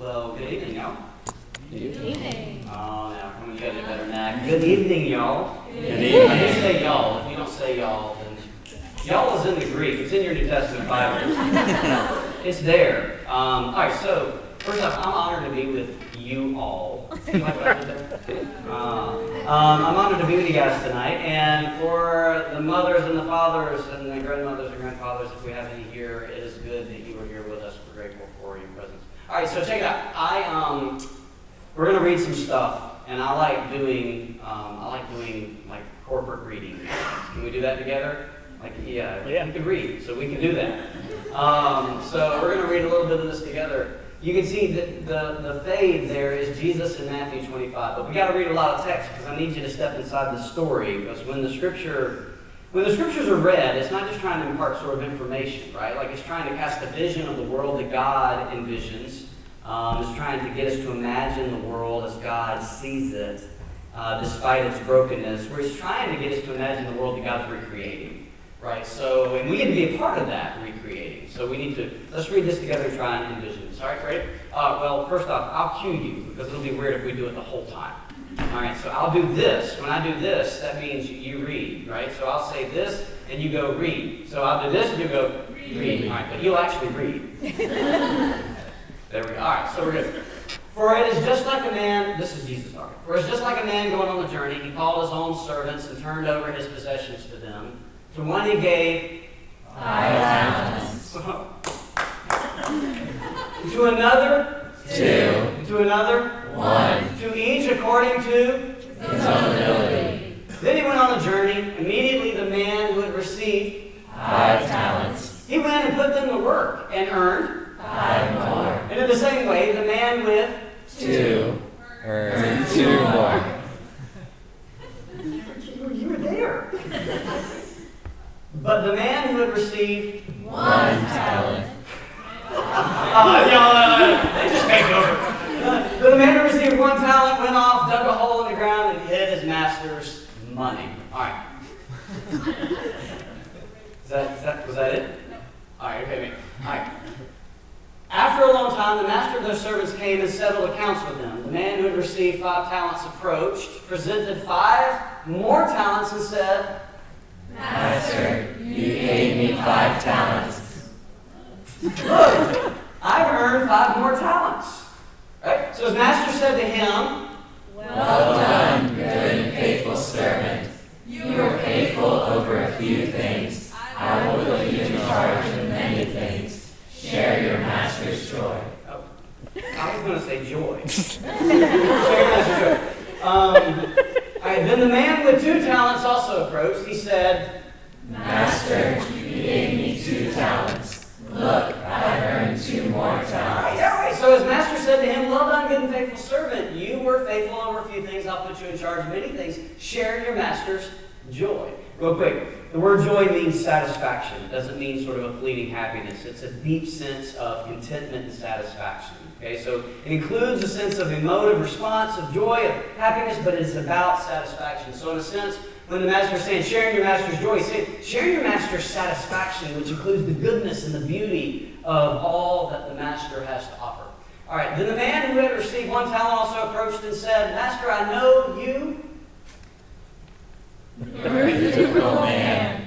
Well, good evening, y'all. Good evening. Oh, now come on, you gotta do better than that. Good evening, y'all. Good evening. I didn't say y'all. If you don't say y'all, then y'all is in the Greek. It's in your New Testament Bible. It's there. All right. So first off, I'm honored to be with you all. I'm honored to be with you guys tonight, and for the mothers and the fathers and the grandmothers and grandfathers, if we have any here, it is good that you are here with us. We're grateful for your presence. All right, so check it out. We're gonna read some stuff, and I like doing like corporate readings. Can we do that together? Like, yeah. You can read, so we can do that. So we're gonna read a little bit of this together. You can see that the fade there is Jesus in Matthew 25. But we got to read a lot of text because I need you to step inside the story. Because when the scriptures are read, it's not just trying to impart sort of information, right? Like it's trying to cast a vision of the world that God envisions. It's trying to get us to imagine the world as God sees it, despite its brokenness. Where it's trying to get us to imagine the world that God's recreating, right? So, and we get to be a part of that recreating. So we need to, let's read this together and try and envision. All right, great. Well, first off, I'll cue you because it'll be weird if we do it the whole time. All right, so I'll do this. When I do this, that means you read, right? So I'll say this, and you go read. So I'll do this, and you go read. All right, but you'll actually read. There we go. All right, so we're good. For it is just like a man, this is Jesus talking. For it is just like a man going on a journey. He called his own servants and turned over his possessions to them. To one he gave 5 talents. To another, 2. To another, 1. To each according to his own ability. Then he went on a journey. Immediately the man who had received 5 talents. He went and put them to work and earned 5 more. And in the same way, the man with 2 earned 2 more. You were there. But the man who had received 1 talent. They just take over. But the man who received 1 talent went off, dug a hole in the ground, and hid his master's money. All right. Was that it? All right, okay, wait. All right. After a long time, the master of those servants came and settled accounts with them. The man who had received 5 talents approached, presented 5 more talents, and said, Master, you gave me 5 talents. Look, I've earned 5 more talents. Right? So his master said to him, Well done, good and faithful servant. You were faithful over a few things. I will put you in charge of many things. Share your master's joy. Oh, I was going to say joy. Share your master's joy. Then the man with 2 talents also approached. He said, Master, you gave me 2 talents. Look, I earned 2 more talents. Right. So his master said to him, Well done, good and faithful servant. You were faithful over a few things. I'll put you in charge of many things. Share your master's joy. Real quick, the word joy means satisfaction. It doesn't mean sort of a fleeting happiness. It's a deep sense of contentment and satisfaction. Okay, so it includes a sense of emotive response, of joy, of happiness, but it's about satisfaction. So in a sense, when the master's saying, sharing your master's joy, he's saying, sharing your master's satisfaction, which includes the goodness and the beauty of all that the master has to offer. All right, then the man who had received 1 talent also approached and said, Master, I know you. You're a difficult man.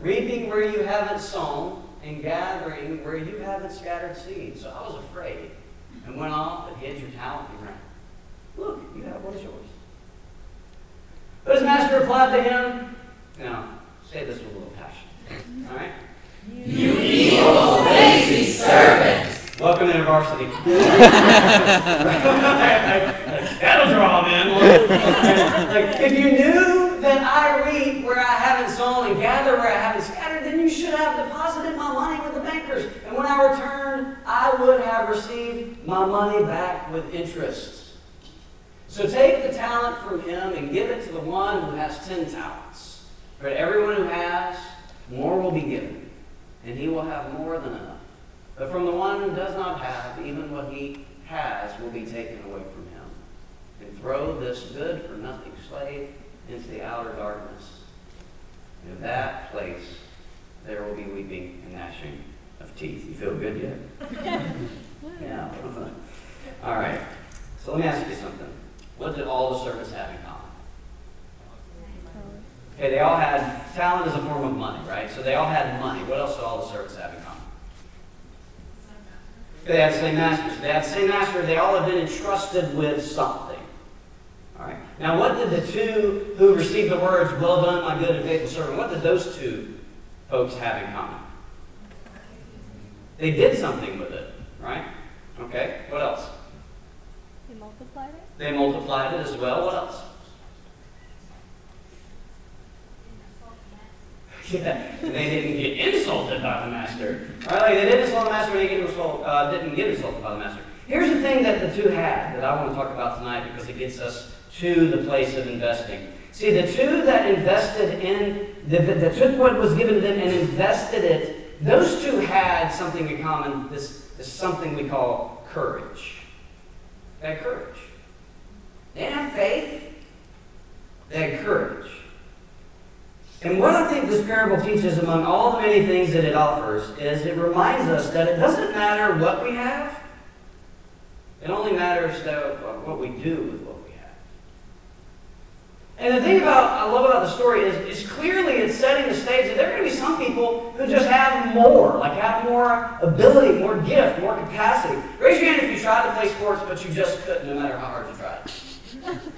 Reaping where you haven't sown and gathering where you haven't scattered seed. So I was afraid and went off and hid your talent in the ground. Look, you have what's yours. But his master replied to him, now, say this with a little passion, all right? You evil, lazy servant. Welcome to varsity. That'll draw, man. Like, if you knew that I reap where I haven't sown and gather where I haven't scattered, then you should have deposited my money with the bankers. And when I returned, I would have received my money back with interest. So take the talent from him and give it to the one who has 10 talents. For everyone who has, more will be given, and he will have more than enough. But from the one who does not have, even what he has will be taken away from him. And throw this good for nothing slave into the outer darkness. In that place, there will be weeping and gnashing of teeth. You feel good yet? Yeah. All right. So let me ask you something. What did all the servants have in common? Okay, they all had talent as a form of money, right? So they all had money. What else did all the servants have in common? They had the same master. They had the same master. They all had been entrusted with something. All right. Now, what did the two who received the words, "Well done, my good and faithful servant," what did those two folks have in common? They did something with it, right? Okay, what else? They multiplied it. They multiplied it as well. What else? Yeah, they didn't get insulted by the master. All right, like they didn't insult the master, and they didn't get insulted by the master. Here's the thing that the two had that I want to talk about tonight because it gets us to the place of investing. See, the two that invested in, that took what was given to them and invested it, those two had something in common. This is something we call courage. They had courage. They didn't have faith. They had courage. And what I think this parable teaches, among all the many things that it offers, is it reminds us that it doesn't matter what we have. It only matters, though, what we do with what we have. And the thing I love about the story is clearly it's setting the stage that there are going to be some people who just have more, like have more ability, more gift, more capacity. Raise your hand if you tried to play sports, but you just couldn't, no matter how hard you tried.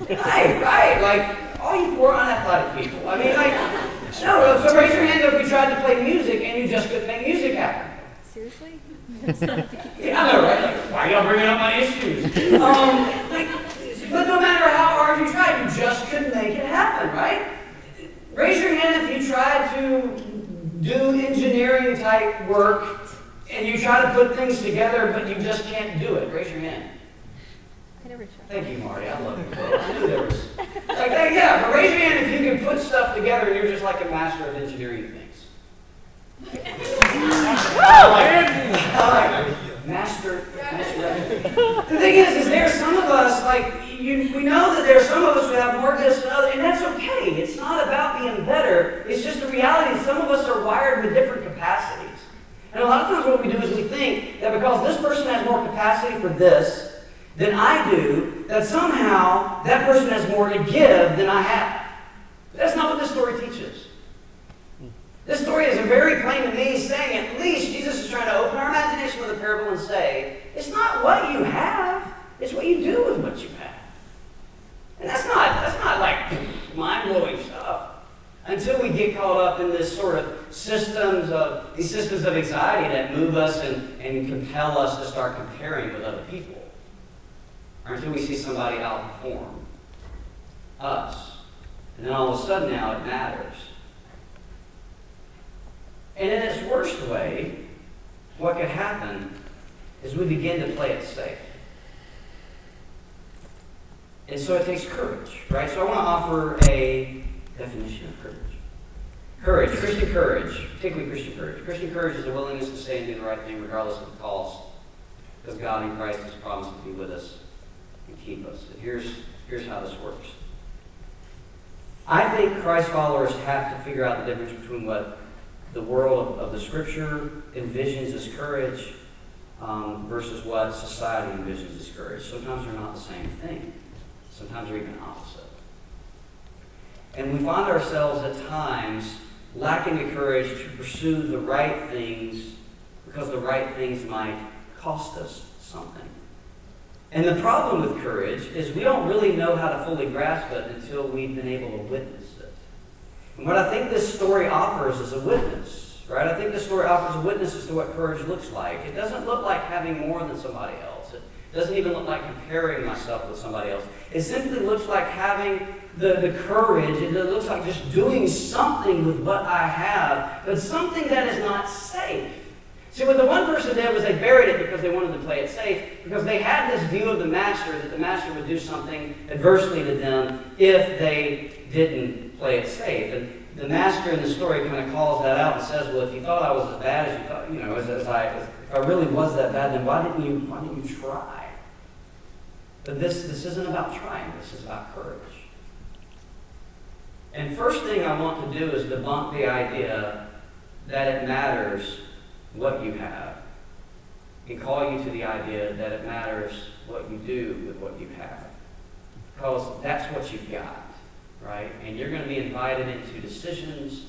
Right. Like, all you poor unathletic people. I mean, like, no. So raise your hand if you tried to play music and you just couldn't make music happen. Seriously? Yeah, I know, right? Like, why y'all bringing up my issues? But no matter how hard you tried, you just couldn't make it happen, right? Raise your hand if you tried to do engineering-type work and you try to put things together, but you just can't do it. Raise your hand. Thank you, Marty. I love you. I knew there was. Like, yeah, but raise your hand if you can put stuff together and you're just like a master of engineering things. Master. The thing is there's some of us, we know that there's some of us who have more gifts than others, and that's okay. It's not about being better. It's just the reality. Some of us are wired with different capacities. And a lot of times what we do is we think that because this person has more capacity for this than I do, that somehow that person has more to give than I have. But that's not what this story teaches. This story is very plain to me, saying at least Jesus is trying to open our imagination with a parable and say, it's not what you have, it's what you do with what you have. And that's not like mind-blowing stuff until we get caught up in this sort of these systems of anxiety that move us and compel us to start comparing with other people. Or until we see somebody outperform us. And then all of a sudden now it matters. And in its worst way, what could happen is we begin to play it safe. And so it takes courage, right? So I want to offer a definition of courage. Courage, Christian courage, particularly Christian courage. Christian courage is the willingness to say and do the right thing regardless of the cost, because God in Christ has promised to be with us and keep us. And here's how this works. I think Christ followers have to figure out the difference between what the world of the Scripture envisions as courage versus what society envisions as courage. Sometimes they're not the same thing. Sometimes they're even opposite. And we find ourselves at times lacking the courage to pursue the right things because the right things might cost us something. And the problem with courage is we don't really know how to fully grasp it until we've been able to witness it. And what I think this story offers is a witness, right? I think this story offers a witness as to what courage looks like. It doesn't look like having more than somebody else. It doesn't even look like comparing myself with somebody else. It simply looks like having the courage. It looks like just doing something with what I have, but something that is not safe. See, what the one person did was they buried it because they wanted to play it safe, because they had this view of the master that the master would do something adversely to them if they didn't play it safe. And the master in the story kind of calls that out and says, well, if you thought I was as bad as you thought, if I really was that bad, then why didn't you try? But this isn't about trying. This is about courage. And first thing I want to do is debunk the idea that it matters what you have can call you to the idea that it matters what you do with what you have. Because that's what you've got, right? And you're going to be invited into decisions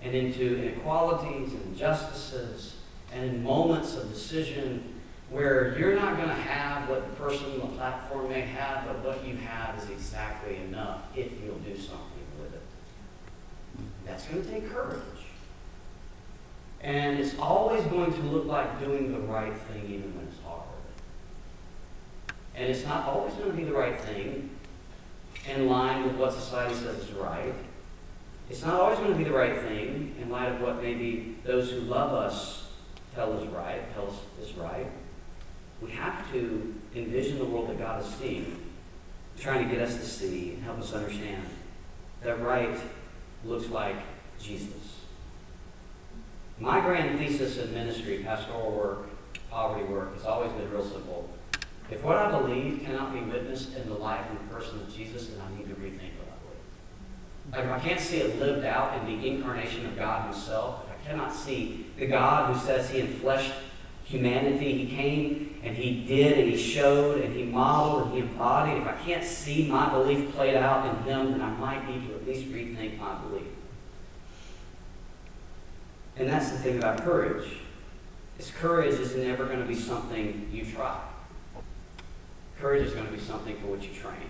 and into inequalities and injustices and in moments of decision where you're not going to have what the person on the platform may have, but what you have is exactly enough if you'll do something with it. That's going to take courage. And it's always going to look like doing the right thing even when it's hard. And it's not always going to be the right thing in line with what society says is right. It's not always going to be the right thing in light of what maybe those who love us tell us is right. We have to envision the world that God is seeing, trying to get us to see and help us understand that right looks like Jesus. My grand thesis in ministry, pastoral work, poverty work, has always been real simple. If what I believe cannot be witnessed in the life and the person of Jesus, then I need to rethink what I believe. Like, if I can't see it lived out in the incarnation of God himself, if I cannot see the God who says he enfleshed humanity, he came and he did and he showed and he modeled and he embodied, if I can't see my belief played out in him, then I might need to at least rethink my belief. And that's the thing about courage. Is courage is never going to be something you try. Courage is going to be something for which you train.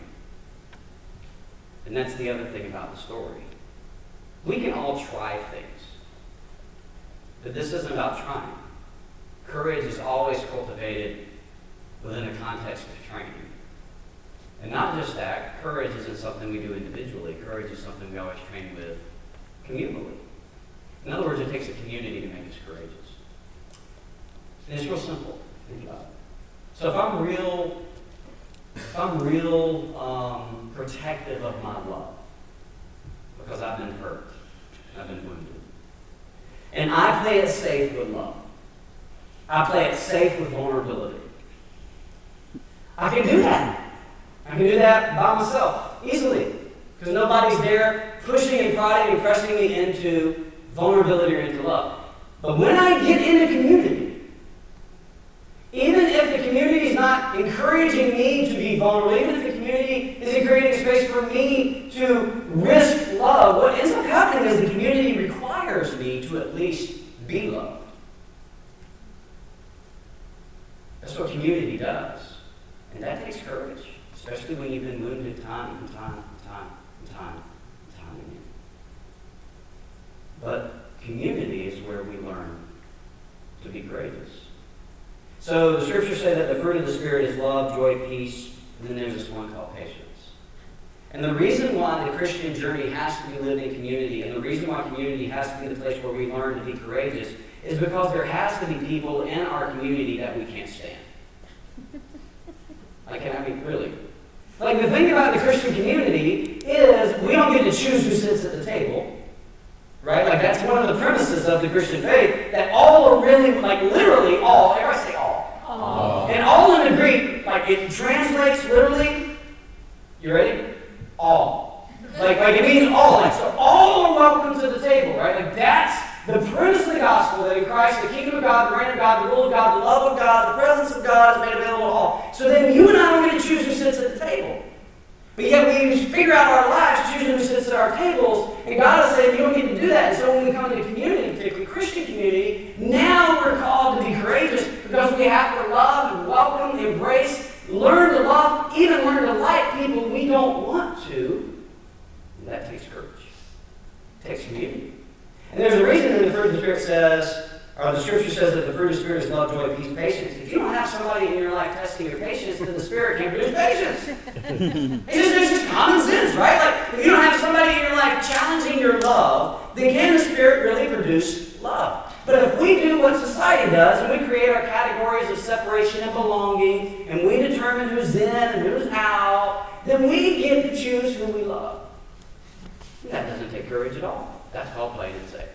And that's the other thing about the story. We can all try things, but this isn't about trying. Courage is always cultivated within a context of training. And not just that, courage isn't something we do individually. Courage is something we always train with communally. In other words, it takes a community to make us courageous. And it's real simple. Think about it. So if I'm real protective of my love, because I've been hurt, I've been wounded, and I play it safe with love, I play it safe with vulnerability, I can do that. I can do that by myself, easily, because nobody's there pushing and prodding and pressing me into vulnerability or into love. But when I get in a community, even if the community is not encouraging me to be vulnerable, even if the community is encouraging space for me to risk love, what ends up happening is the community requires me to at least be loved. That's what community does. And that takes courage, especially when you've been wounded time and time and time and time and time again. But community is where we learn to be courageous. So the scriptures say that the fruit of the Spirit is love, joy, peace, and then there's this one called patience. And the reason why the Christian journey has to be lived in community, and the reason why community has to be the place where we learn to be courageous, is because there has to be people in our community that we can't stand. Really. Like, the thing about the Christian community is we don't get to choose who sits at the table. Right? Like, that's one of the premises of the Christian faith, that all are really, like, literally all, everybody say all. All. And all in the Greek, like, it translates literally, you ready? All. Like it means all. Like, so all are welcome to the table, right? Like, that's the premise of the gospel, that in Christ, the kingdom of God, the reign of God, the rule of God, the love of God, the presence of God is made available to all. So then you and I don't get to choose who sits at the table. But yet we figure out our lives choosing who sits at our tables, and God is saying you don't get to do that. And so when we come into community, particularly Christian community, now we're called to be courageous because we have to love and welcome, embrace, learn to love, even learn to like people we don't want to. And that takes courage. It takes community. And there's a reason that the fruit of the Spirit says, or the scripture says that the fruit of the Spirit is love, joy, peace, patience. If you don't have somebody in your life testing your patience, then the Spirit can't produce patience. It's just common sense, right? Like, if you don't have somebody in your life challenging your love, then can the Spirit really produce love? But if we do what society does, and we create our categories of separation and belonging, and we determine who's in and who's out, then we get to choose who we love. And that doesn't take courage at all. That's all plain and safe.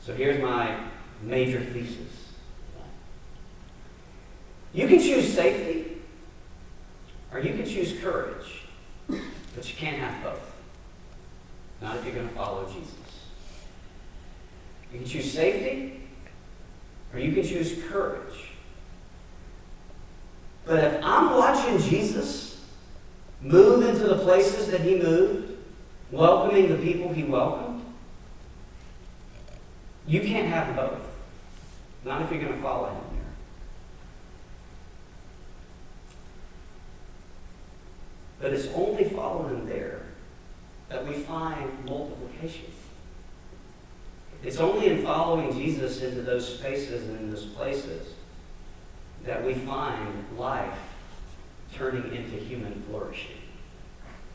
So here's my major thesis. You can choose safety, or you can choose courage, but you can't have both. Not if you're going to follow Jesus. You can choose safety, or you can choose courage, But if I'm watching Jesus move into the places that he moved, welcoming the people he welcomed, you can't have both. Not if you're going to follow him there. But it's only following there that we find multiplication. It's only in following Jesus into those spaces and in those places that we find life turning into human flourishing.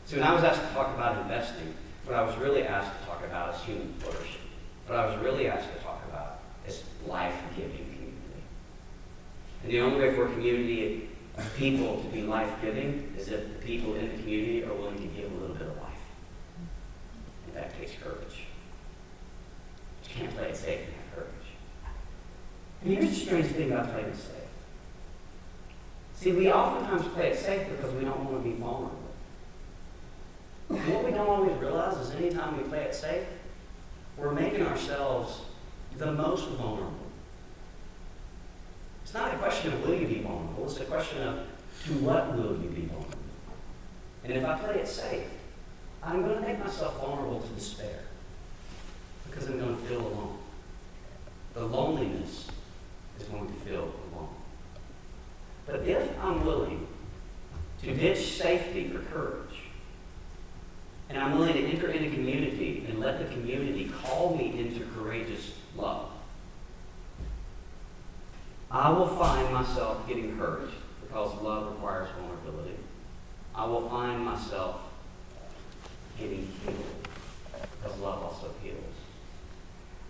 So when I was asked to talk about investing, what I was really asked to talk about is human flourishing. What I was really asked to talk about is life-giving community. And the only way for a community of people to be life-giving is if the people in the community are willing to give a little bit of life. And that takes courage. You can't play it safe and have courage. And here's the strange thing about playing it safe. See, we oftentimes play it safe because we don't want to be vulnerable. And what we don't always realize is anytime we play it safe, we're making ourselves the most vulnerable. It's not a question of will you be vulnerable, it's a question of to what will you be vulnerable. And if I play it safe, I'm going to make myself vulnerable to despair because I'm going to feel alone. The loneliness is going to feel alone. But if I'm willing to ditch safety for courage, and I'm willing to enter into community and let the community call me into courageous love, I will find myself getting hurt because love requires vulnerability. I will find myself getting healed because love also heals.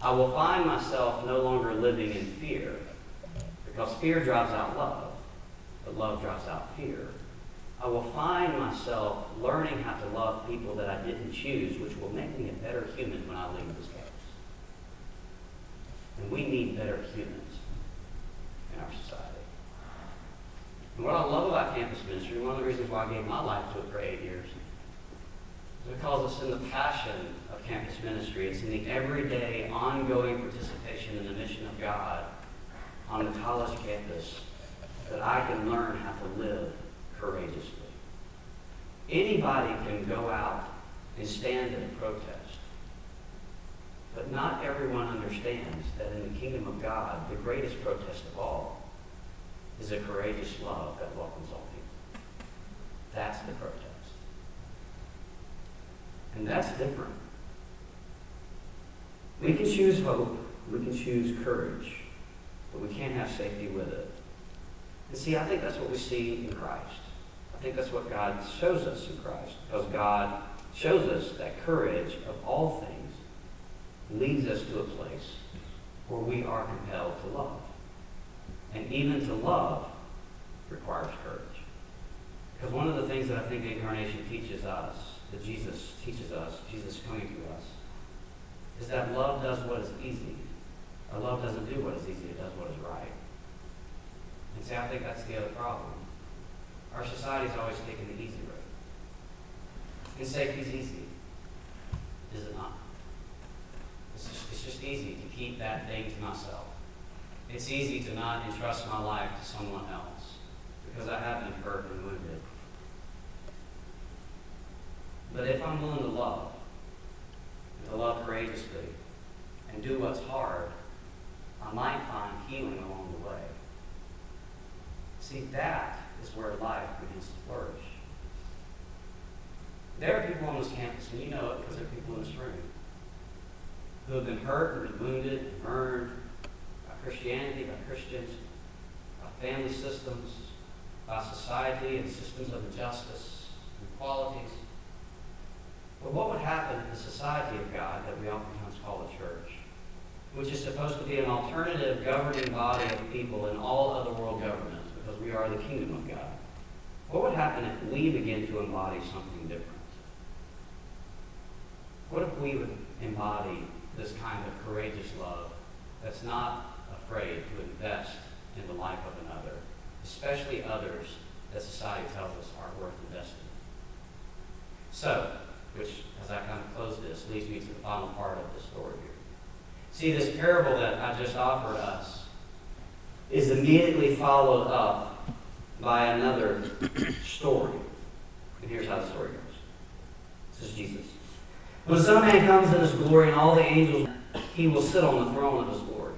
I will find myself no longer living in fear because fear drives out love, but love drives out fear. I will find myself learning how to love people that I didn't choose, which will make me a better human when I leave this house. And we need better humans in our society. And what I love about campus ministry, one of the reasons why I gave my life to it for 8 years, is because it's in the passion of campus ministry. It's in the everyday, ongoing participation in the mission of God on the college campus that I can learn how to live courageously. Anybody can go out and stand and protest, but not everyone understands that in the kingdom of God, the greatest protest of all is a courageous love that welcomes all people. That's the protest. And that's different. We can choose hope, we can choose courage, but we can't have safety with it. And see, I think that's what we see in Christ. I think that's what God shows us in Christ, because God shows us that courage of all things leads us to a place where we are compelled to love. And even to love requires courage. Because one of the things that I think the Incarnation teaches us, that Jesus teaches us, Jesus coming to us, is that love does what is easy. Or love doesn't do what is easy, it does what is right. And see, I think that's the other problem. Our society's always taking the easy road. And safety's easy. Is it not? It's just easy to keep that thing to myself. It's easy to not entrust my life to someone else because I have been hurt and wounded. But if I'm willing to love courageously, and do what's hard, I might find healing along the way. See, that is where life begins to flourish. There are people on this campus, and you know it because there are people in this room, who have been hurt and wounded and burned by Christianity, by Christians, by family systems, by society and systems of injustice and inequalities. But what would happen in the society of God that we oftentimes call a church, which is supposed to be an alternative governing body of people in all other world governments, because we are the kingdom of God? What would happen if we begin to embody something different? What if we would embody this kind of courageous love that's not afraid to invest in the life of another, especially others that society tells us are worth investing in? So, which, as I kind of close this, leads me to the final part of the story here. See, this parable that I just offered us is immediately followed up by another story. And here's how the story goes. This is Jesus. When the Son of Man comes in his glory and all the angels, he will sit on the throne of his glory.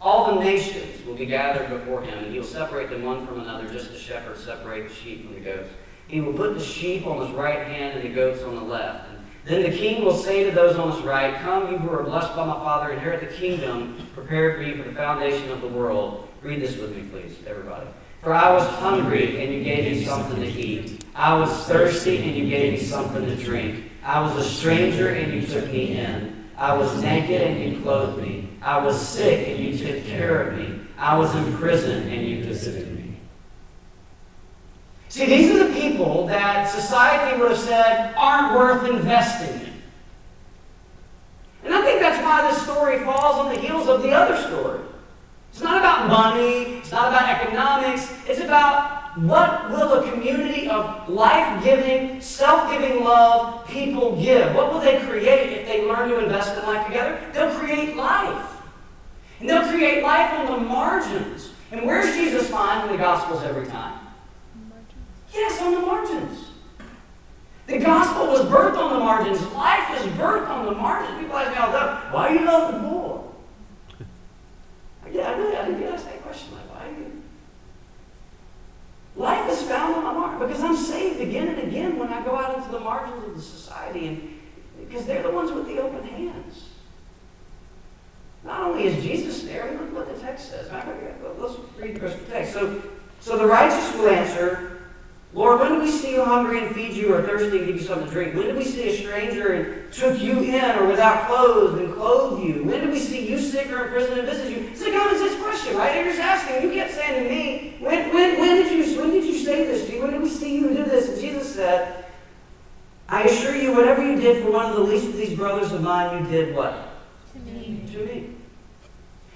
All the nations will be gathered before him, and he will separate them one from another, just as shepherds separate the sheep from the goats. He will put the sheep on his right hand and the goats on the left. And then the king will say to those on his right, "Come, you who are blessed by my Father, inherit the kingdom prepared for you for the foundation of the world." Read this with me, please, everybody. "For I was hungry, and you gave me something to eat. I was thirsty, and you gave me something to drink. I was a stranger, and you took me in. I was naked, and you clothed me. I was sick, and you took care of me. I was in prison, and you visited me." See, these are the people that society would have said aren't worth investing in. And I think that's why this story falls on the heels of the other story. It's not about money. It's not about economics. It's about what will a community of life-giving, self-giving love people give? What will they create if they learn to invest in life together? They'll create life. And they'll create life on the margins. And where's Jesus found in the Gospels every time? Yes, on the margins. The gospel was birthed on the margins. Life was birthed on the margins. People ask me all the time, "Why do you love the poor?" Yeah, I didn't get asked that question. Like, why do you? Life is found on my margin because I'm saved again and again when I go out into the margins of the society, and because they're the ones with the open hands. Not only is Jesus there, look what the text says. Let's read the rest of the text. So the righteous will answer, "Lord, when did we see you hungry and feed you, or thirsty and give you something to drink? When did we see a stranger and took you in, or without clothes and clothed you? When did we see you sick or in prison and visit you?" It's a common sense question, right? They're just asking. You kept saying to me, when did you say this to you? When did we see you do this? And Jesus said, "I assure you, whatever you did for one of the least of these brothers of mine, you did what? To me.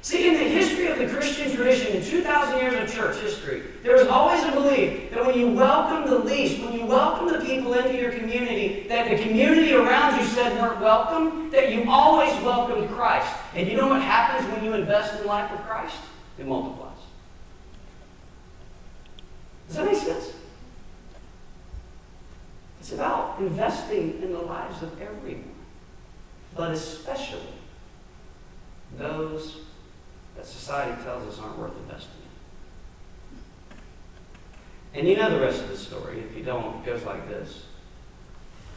See, in the history of the Christian tradition, in 2,000 years of church history, there was always a belief that when you welcome the least, when you welcome the people into your community, that the community around you said weren't welcome, that you always welcomed Christ. And you know what happens when you invest in life with Christ? It multiplies. Does that make sense? It's about investing in the lives of everyone, but especially those that society tells us aren't worth investing in. And you know the rest of the story. If you don't, it goes like this.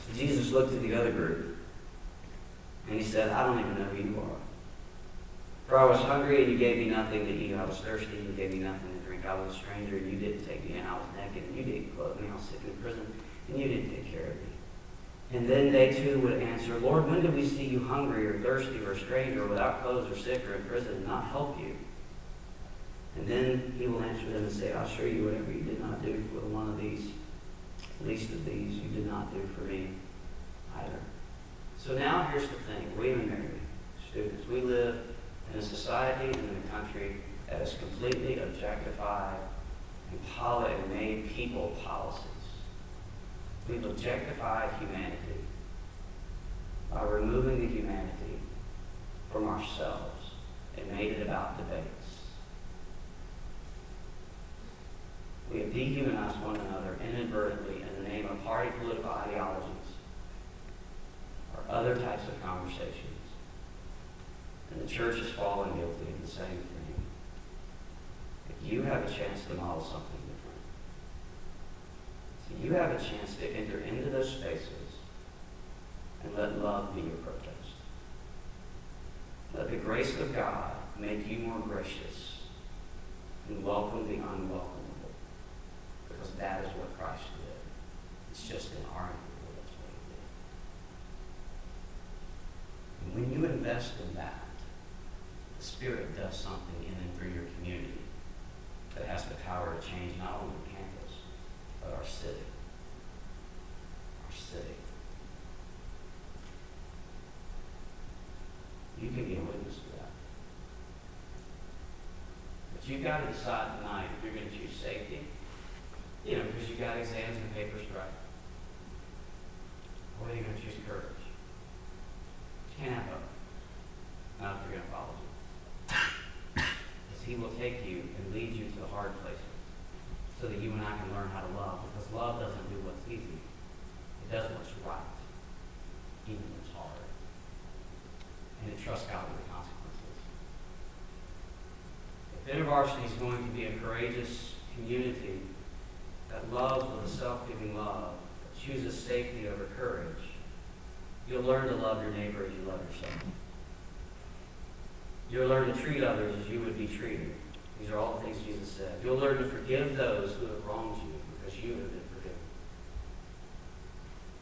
So Jesus looked at the other group, and he said, "I don't even know who you are. For I was hungry, and you gave me nothing to eat. I was thirsty, and you gave me nothing to drink. I was a stranger, and you didn't take me in. I was naked, and you didn't clothe me. I was sick in prison, and you didn't take care of me." And then they too would answer, "Lord, when did we see you hungry or thirsty or a stranger or without clothes or sick or in prison and not help you?" And then he will answer them and say, "I assure you, whatever you did not do for one of these, least of these, you did not do for me either." So now here's the thing. We and Mary, students, we live in a society and in a country that has completely objectified and made people policies. We've objectified humanity by removing the humanity from ourselves and made it about debates. We have dehumanized one another inadvertently in the name of party political ideologies or other types of conversations. And the church is falling guilty of the same thing. But you have a chance to model something. You have a chance to enter into those spaces and let love be your protest. Let the grace of God make you more gracious and welcome the unwelcomable, because that is what Christ did. It's just an argument that's what he did. And when you invest in that, the Spirit does something in and through your community that has the power to change not only the campus, but our city. Our city. You can be a witness to that. But you've got to decide tonight if you're going to choose safety, because you've got exams and papers to write. Or are you going to choose courage? You can't have both. Not if you're going to follow him. Because he will take you and lead you to the hard places. so that you and I can learn how to love, because love doesn't do what's easy. It does what's right, even when it's hard. And it trusts God with the consequences. If InterVarsity is going to be a courageous community that loves with a self-giving love, that chooses safety over courage, you'll learn to love your neighbor as you love yourself. You'll learn to treat others as you would be treated. These are all the things Jesus said. You'll learn to forgive those who have wronged you because you have been forgiven.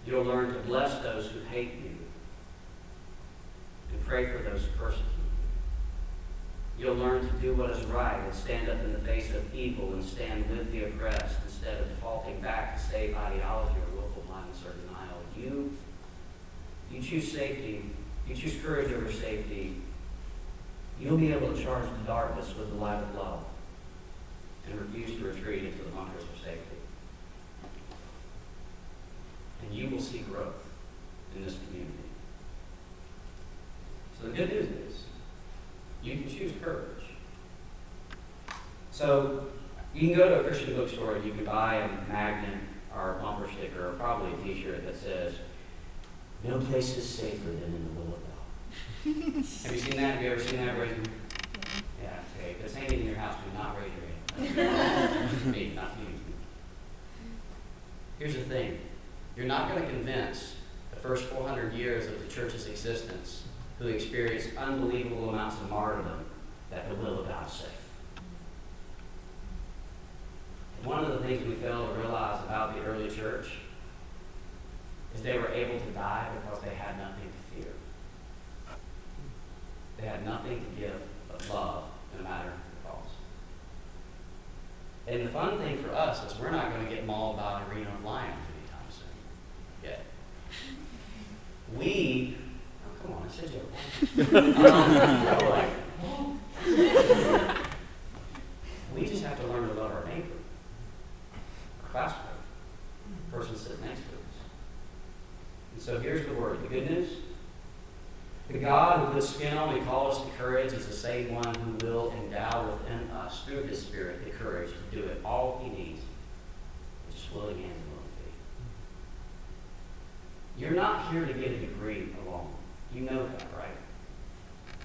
You'll learn to bless those who hate you and pray for those who persecute you. You'll learn to do what is right and stand up in the face of evil and stand with the oppressed instead of defaulting back to slave ideology or willful blindness or denial. You choose safety. You choose courage over safety. You'll be able to charge the darkness with the light of love and refuse to retreat into the bunkers of safety. And you will see growth in this community. So the good news is, you can choose courage. So you can go to a Christian bookstore and you can buy a magnet or a bumper sticker or probably a t-shirt that says, "No place is safer than in the will of God." Have you seen that? Have you ever seen that? Raise your hand. Yeah, okay. If it's hanging in your house, do not raise your hand. That's me, not you. Here's the thing. You're not going to convince the first 400 years of the church's existence who experienced unbelievable amounts of martyrdom that the will of God is safe. One of the things we fail to realize about the early church is they were able to die because they had nothing to fear. They had nothing to give but love, no matter the cost. And the fun thing for us is we're not going to get mauled by an arena of lions anytime soon. Yet. Oh, come on, it's a joke. We just have to learn to love our neighbor, our classmate, the person sitting next to us. And so here's the word, the good news. The God who put skin on and called us to courage is the same one who will endow within us, through His Spirit, the courage to do it. All He needs is just willing hands and willing feet. You're not here to get a degree alone. You know that, right?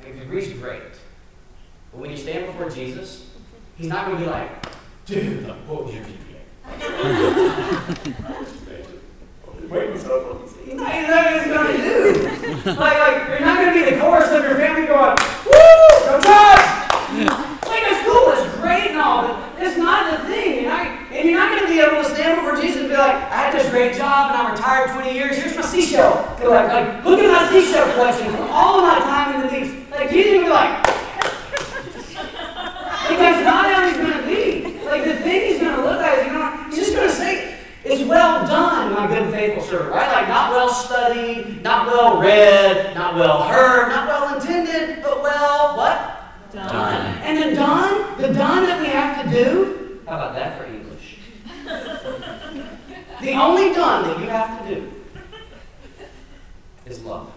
And a degree's great. But when you stand before Jesus, He's not going to be like, "Dude, what was your GPA?" He's not going to do. Like, you're not going to be the chorus of your family going, "Woo, go Cubs!" Like, the school is great and all, but it's not the thing. And you're not going to be able to stand before Jesus and be like, "I had this great job and I'm retired 20 years. Here's my seashell." They're like, "Look at my seashell collection from all of my time in the beach." Like, Jesus would be like, like, that's not how He's going to be. Like, the thing He's going to look at is he's just going to say, "It's well done, my good and faithful servant," right? Like, not well studied, not well read, not well heard, not well intended, but well, what? Done. And the done that we have to do, how about that for English? The only done that you have to do is love.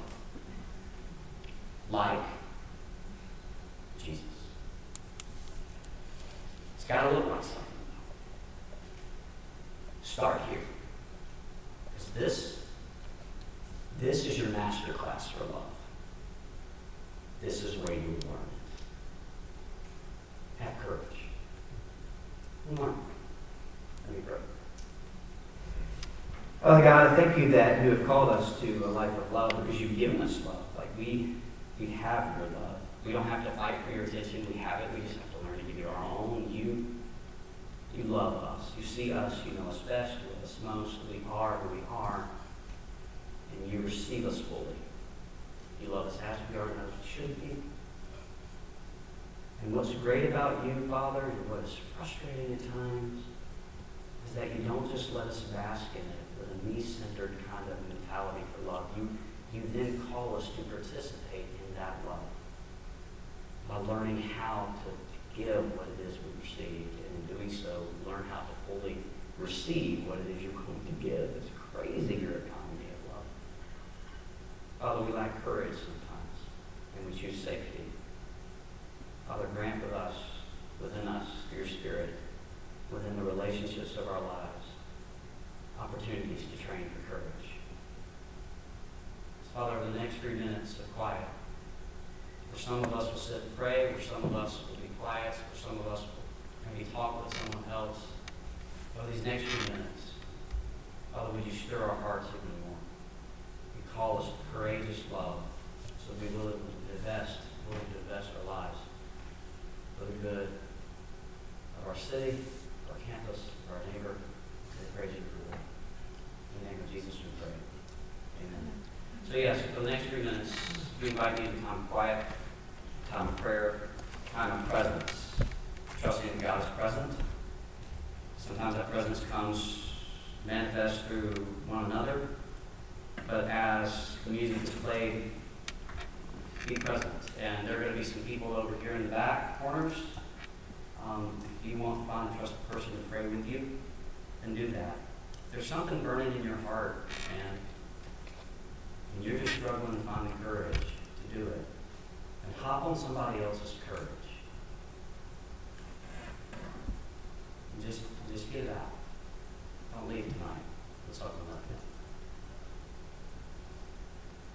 Like Jesus. It's got to look like something. Start here. Because this is your master class for love. This is where you learn it. Have courage. Learn. Let me pray. Father God, I thank You that You have called us to a life of love because You've given us love. Like, we have Your love. We don't have to fight for Your attention. We have it. We just have to learn to give You our own. You love us. You see us. You know us best. You love us most. We are who we are. And You receive us fully. You love us as we are and as we should be. And what's great about You, Father, and what is frustrating at times, is that You don't just let us bask in it with a me-centered kind of mentality for love. You then call us to participate in that love by learning how to give what it is we receive. In doing so, learn how to fully receive what it is You're going to give. It's crazy, Your economy of love. Father, we lack courage sometimes, and we choose safety. Father, grant within us, Your Spirit, within the relationships of our lives, opportunities to train for courage. Father, over the next 3 minutes of quiet, where some of us will sit and pray, where some of us will be quiet, where some of us will maybe talk with someone else, over these next few minutes, Father, would you stir our hearts even more? You call us to courageous love, so we will invest, our lives for the good of our city, our campus, our neighbor, and the praise you for that. In the name of Jesus we pray. Amen. So yes, for the next 3 minutes, we invite you to time of quiet, time of prayer, time of presence, trusting that God is present. Sometimes that presence comes manifest through one another, but as the music is played, be present. And there are going to be some people over here in the back corners. If you want to find a trusted person to pray with you, then do that. There's something burning in your heart, man, and you're just struggling to find the courage to do it. And hop on somebody else's courage. And just get it out.